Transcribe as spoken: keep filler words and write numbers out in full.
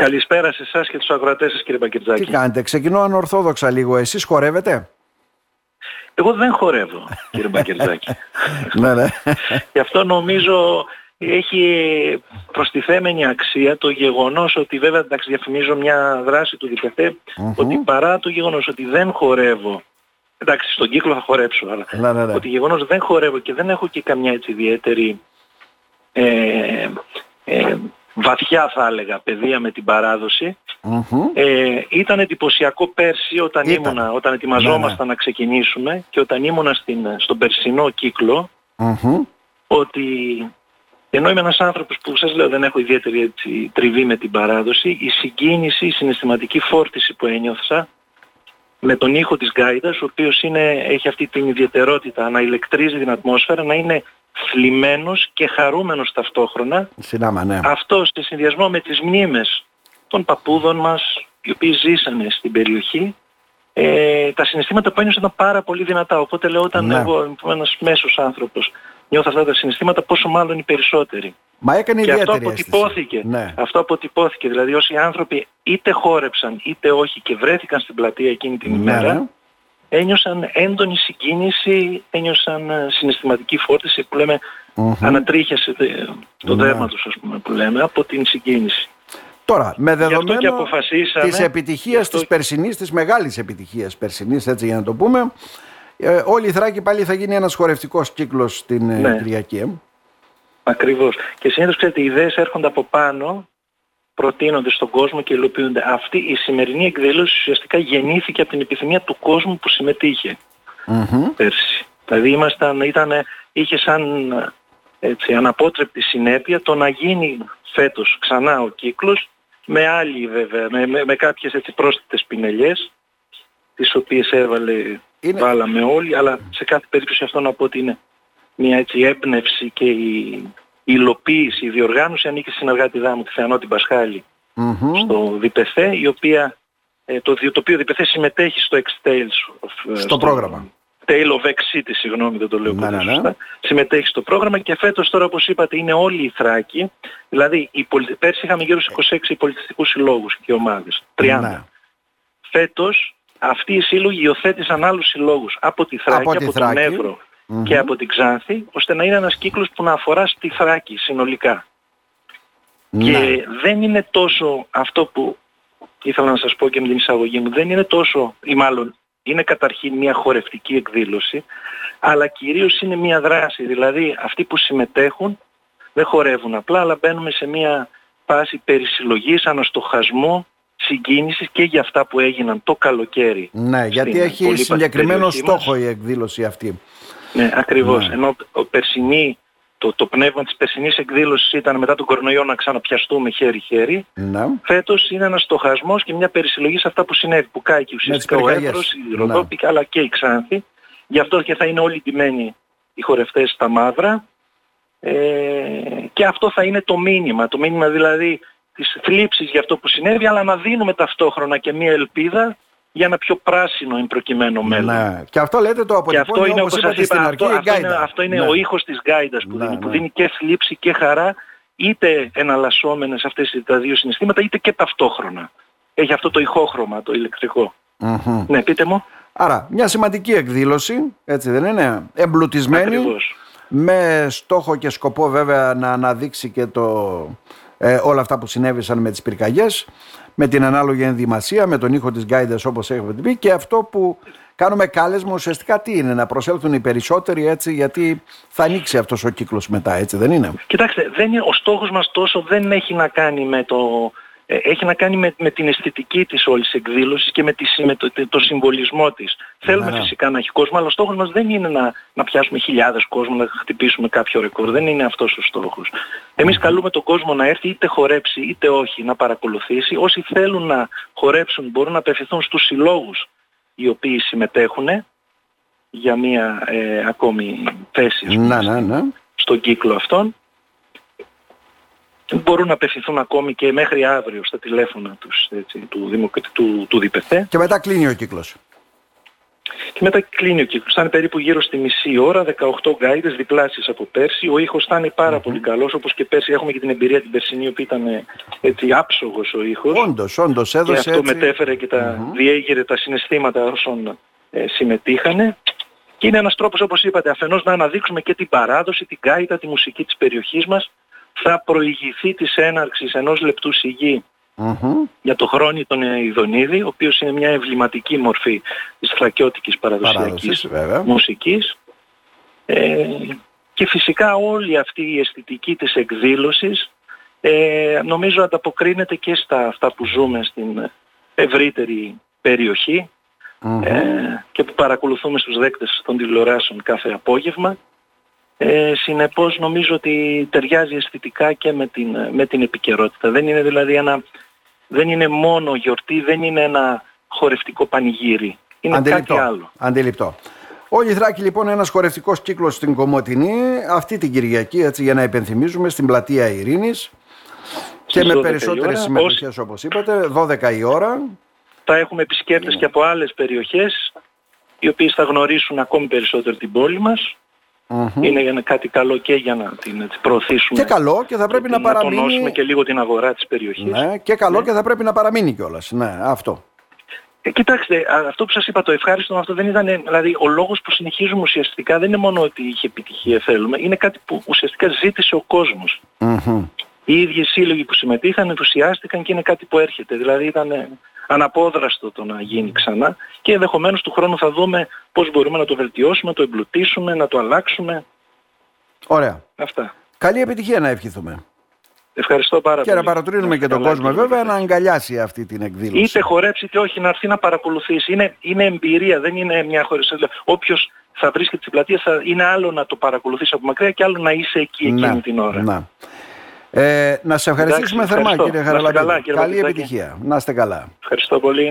Καλησπέρα σε εσάς και τους ακροατές σας, κύριε Μπακερτζάκη. Τι κάνετε, ξεκινώ ανορθόδοξα λίγο. Εσείς χορεύετε? Εγώ δεν χορεύω, κύριε Μπακερτζάκη. Ναι, ναι. Γι' αυτό νομίζω έχει προστιθέμενη αξία το γεγονός ότι, βέβαια, εντάξει, διαφημίζω μια δράση του Διπεθέ, mm-hmm. ότι παρά το γεγονός ότι δεν χορεύω, εντάξει, στον κύκλο θα χορέψω, αλλά ναι, ναι, ναι. ότι γεγονός δεν χορεύω και δεν έχω και καμιά έτσι ιδιαίτερη ε, ε, βαθιά, θα έλεγα, παιδεία με την παράδοση. Mm-hmm. Ε, ήταν εντυπωσιακό πέρσι όταν, ήμουνα, όταν ετοιμαζόμασταν ναι, ναι. να ξεκινήσουμε και όταν ήμουνα στην, στον περσινό κύκλο, mm-hmm. ότι ενώ είμαι ένας άνθρωπος που, σας λέω, δεν έχω ιδιαίτερη έτσι, τριβή με την παράδοση, η συγκίνηση, η συναισθηματική φόρτιση που ένιωσα με τον ήχο της γκάιντας, ο οποίος είναι, έχει αυτή την ιδιαιτερότητα να ηλεκτρίζει την ατμόσφαιρα, να είναι θλιμμένος και χαρούμενος ταυτόχρονα. Συνάμα, ναι. Αυτό σε συνδυασμό με τις μνήμες των παππούδων μας, οι οποίοι ζήσανε στην περιοχή, ε, τα συναισθήματα που ένιωσαν ήταν πάρα πολύ δυνατά. Οπότε λέω, όταν ναι. εγώ, ένας μέσος άνθρωπος, νιώθω αυτά τα συναισθήματα, πόσο μάλλον οι περισσότεροι. Μα έκανε ιδιαίτερη αίσθηση. Και αυτό αποτυπώθηκε. Ναι. Αυτό αποτυπώθηκε. Δηλαδή, όσοι άνθρωποι είτε χόρεψαν είτε όχι και βρέθηκαν στην πλατεία εκείνη την ναι. ημέρα, ένιωσαν έντονη συγκίνηση, ένιωσαν συναισθηματική φόρτιση που λέμε mm-hmm. ανατρίχιασε το ναι. δέρμα τους, ας πούμε, που λέμε, από την συγκίνηση. Τώρα, με δεδομένο της επιτυχίας αυτό... της περσινής, της μεγάλης επιτυχίας περσινής, έτσι για να το πούμε, ε, όλη η Θράκη πάλι θα γίνει ένας χορευτικός κύκλος την ναι. Κυριακή. Ακριβώς. Και συνήθως, ξέρετε, οι ιδέες έρχονται από πάνω, προτείνονται στον κόσμο και υλοποιούνται. Αυτή η σημερινή εκδήλωση ουσιαστικά γεννήθηκε από την επιθυμία του κόσμου που συμμετείχε mm-hmm. πέρσι. Δηλαδή ήμασταν, ήταν, είχε σαν έτσι, αναπότρεπτη συνέπεια το να γίνει φέτος ξανά ο κύκλος, με άλλη βέβαια, με, με, με κάποιες έτσι, πρόσθετες πινελιές, τις οποίες έβαλε, είναι... βάλαμε όλοι, αλλά σε κάθε περίπτωση αυτό να πω ότι είναι μια έτσι, έμπνευση και η... Η υλοποίηση, η διοργάνωση ανήκει στην Αργάτη Δάμου, τη Θεανότη Μπασχάλη, mm-hmm. στο Διπεθέ, η οποία, ε, το, το οποίο Διπεθέ συμμετέχει στο X Tales of, στο, στο πρόγραμμα. Tale of X City, συγγνώμη, δεν το λέω πολύ ναι, σωστά. Ναι. Συμμετέχει στο πρόγραμμα και φέτος, τώρα, όπως είπατε, είναι όλη η Θράκη. Δηλαδή, οι πολι... πέρσι είχαμε γύρω στους είκοσι έξι πολιτιστικούς συλλόγους και ομάδες. τριάντα. Ναι. Φέτος, αυτοί οι σύλλογοι υιοθέτησαν άλλους συλλόγους από τη Θράκη, από, τη από Θράκη. τον Εύρο. Mm-hmm. και από την Ξάνθη, ώστε να είναι ένας κύκλος που να αφορά στη Θράκη συνολικά. Mm-hmm. Και δεν είναι τόσο αυτό που ήθελα να σας πω και με την εισαγωγή μου, δεν είναι τόσο, ή μάλλον είναι καταρχήν μια χορευτική εκδήλωση, αλλά κυρίως είναι μια δράση. Δηλαδή αυτοί που συμμετέχουν δεν χορεύουν απλά, αλλά μπαίνουμε σε μια πάση περισυλλογής, αναστοχασμού, συγκίνησης και για αυτά που έγιναν το καλοκαίρι. Ναι, γιατί έχει συγκεκριμένο στόχο μας. Η εκδήλωση αυτή. Ναι, ακριβώς. Ναι. Ενώ ο περσινή, το, το πνεύμα της περσινής εκδήλωσης ήταν μετά τον κορονοϊό να ξαναπιαστούμε χέρι-χέρι. Ναι. Φέτος είναι ένας στοχασμός και μια περισυλλογή σε αυτά που συνέβη, που κάηκε ουσιαστικά ο Εύρος, η Ροδόπη, ναι. αλλά και η Ξάνθη. Γι' αυτό και θα είναι όλοι ντυμένοι οι χορευτές στα μαύρα. Ε, και αυτό θα είναι το μήνυμα. Το μήνυμα δηλαδή της θλίψης για αυτό που συνέβη, αλλά να δίνουμε ταυτόχρονα και μια ελπίδα για ένα πιο πράσινο εμπροκειμένο μέλλον. Ναι. Και αυτό λέτε το αποτυπώνει, όπως είπατε στην αρχή, η γκάιντα. Αυτό είναι ναι. ο ήχος της γκάιντας που, ναι, δίνει, ναι. που δίνει και θλίψη και χαρά, είτε εναλλασσόμενες αυτές τα δύο συναισθήματα, είτε και ταυτόχρονα. Έχει αυτό το ηχόχρωμα, το ηλεκτρικό. Mm-hmm. Ναι, πείτε μου. Άρα, μια σημαντική εκδήλωση, έτσι δεν είναι, εμπλουτισμένη, ακριβώς. με στόχο και σκοπό βέβαια να αναδείξει και το... Ε, όλα αυτά που συνέβησαν με τις πυρκαγιές, με την ανάλογη ενδυμασία, με τον ήχο της γκάιντας, όπως έχουμε πει, και αυτό που κάνουμε κάλεσμα ουσιαστικά τι είναι, να προσέλθουν οι περισσότεροι, έτσι, γιατί θα ανοίξει αυτός ο κύκλος μετά, έτσι δεν είναι? Κοιτάξτε, δεν είναι, ο στόχος μας τόσο δεν έχει να κάνει με το... Ε, έχει να κάνει με, με την αισθητική της όλης εκδήλωσης και με, τη, με το, το συμβολισμό της. Να. Θέλουμε φυσικά να έχει κόσμο, αλλά ο στόχος μας δεν είναι να, να πιάσουμε χιλιάδες κόσμου, να χτυπήσουμε κάποιο ρεκόρ. Δεν είναι αυτός ο στόχος. Εμείς καλούμε τον κόσμο να έρθει, είτε χορέψει είτε όχι, να παρακολουθήσει. Όσοι θέλουν να χορέψουν μπορούν να απευθυνθούν στους συλλόγους οι οποίοι συμμετέχουν για μία ε, ακόμη θέση, ας πούμε, να, ναι, ναι. στον κύκλο αυτόν. Μπορούν να απευθυνθούν ακόμη και μέχρι αύριο στα τηλέφωνα τους, έτσι, του, του, του, του Διπεθέ. Και μετά κλείνει ο κύκλος. Και μετά κλείνει ο κύκλος. Ήταν περίπου γύρω στη μισή ώρα, δεκαοκτώ γκάιντες, διπλάσεις από πέρσι. Ο ήχος ήταν πάρα mm-hmm. πολύ καλός, όπως και πέρσι. Έχουμε και την εμπειρία την περσινή που ήταν έτσι άψογος ο ήχος. Όντως, όντως έδωσε. Και αυτό έτσι... μετέφερε και τα, mm-hmm. διέγερε τα συναισθήματα όσων ε, συμμετείχανε. Και είναι ένας τρόπος, όπως είπατε, αφενός να αναδείξουμε και την παράδοση, την γκάιντα, τη μουσική της περιοχής μας. Θα προηγηθεί της έναρξης ενός λεπτού σιγή mm-hmm. για το χρόνι τον Ιδονίδη, ο οποίος είναι μια εμβληματική μορφή της θρακιώτικης παραδοσιακής Παράδοσης, μουσικής. Ε, και φυσικά όλη αυτή η αισθητική της εκδήλωσης ε, νομίζω ανταποκρίνεται και στα αυτά που ζούμε στην ευρύτερη περιοχή mm-hmm. ε, και που παρακολουθούμε στους δέκτες των τηλεοράσεων κάθε απόγευμα. Ε, συνεπώς νομίζω ότι ταιριάζει αισθητικά και με την, με την επικαιρότητα. Δεν είναι δηλαδή ένα, δεν είναι μόνο γιορτή, δεν είναι ένα χορευτικό πανηγύρι. Είναι αντιληπτό, κάτι άλλο. Αντιληπτό. Όλοι Θράκη λοιπόν, ένας χορευτικός κύκλος στην Κομοτηνή, αυτή την Κυριακή, έτσι για να υπενθυμίζουμε, στην πλατεία Ειρήνης και με περισσότερες συμμετοχές όπως είπατε, δώδεκα η ώρα. Θα έχουμε επισκέπτες και από άλλες περιοχές, οι οποίοι θα γνωρίσουν ακόμη περισσότερο την πόλη μας. Mm-hmm. Είναι για να, κάτι καλό και για να την προωθήσουμε. Και καλό και θα πρέπει και να, να παραμείνει. Να τονώσουμε και λίγο την αγορά της περιοχής. Ναι, και καλό ναι. και θα πρέπει να παραμείνει κιόλας. Ναι, αυτό. Ε, κοιτάξτε, αυτό που σας είπα το ευχάριστο, αυτό δεν ήταν. Δηλαδή, ο λόγος που συνεχίζουμε ουσιαστικά δεν είναι μόνο ότι είχε επιτυχία, θέλουμε. Είναι κάτι που ουσιαστικά ζήτησε ο κόσμος. Mm-hmm. Οι ίδιοι σύλλογοι που συμμετείχαν ενθουσιάστηκαν και είναι κάτι που έρχεται. Δηλαδή, ήταν αναπόδραστο το να γίνει ξανά και ενδεχομένως του χρόνου θα δούμε πώς μπορούμε να το βελτιώσουμε, να το εμπλουτίσουμε, να το αλλάξουμε. Ωραία. Αυτά. Καλή επιτυχία να ευχηθούμε. Ευχαριστώ πάρα και πολύ. Και να παρατηρήσουμε και τον κόσμο βέβαια καλά. Να αγκαλιάσει αυτή την εκδήλωση. Είτε χορέψει είτε όχι, να έρθει να παρακολουθήσει. Είναι, είναι εμπειρία, δεν είναι μια χορευτική. Όποιος θα βρίσκεται στην πλατεία θα είναι άλλο να το παρακολουθείς από μακριά και άλλο να είσαι εκεί εκείνη να, την ώρα. Να. Ε, να σε ευχαριστήσουμε Εντάξει, θερμά ευχαριστώ. Κύριε Χαραλαμπίδη. Καλή επιτυχία. Να είστε καλά. Ευχαριστώ πολύ.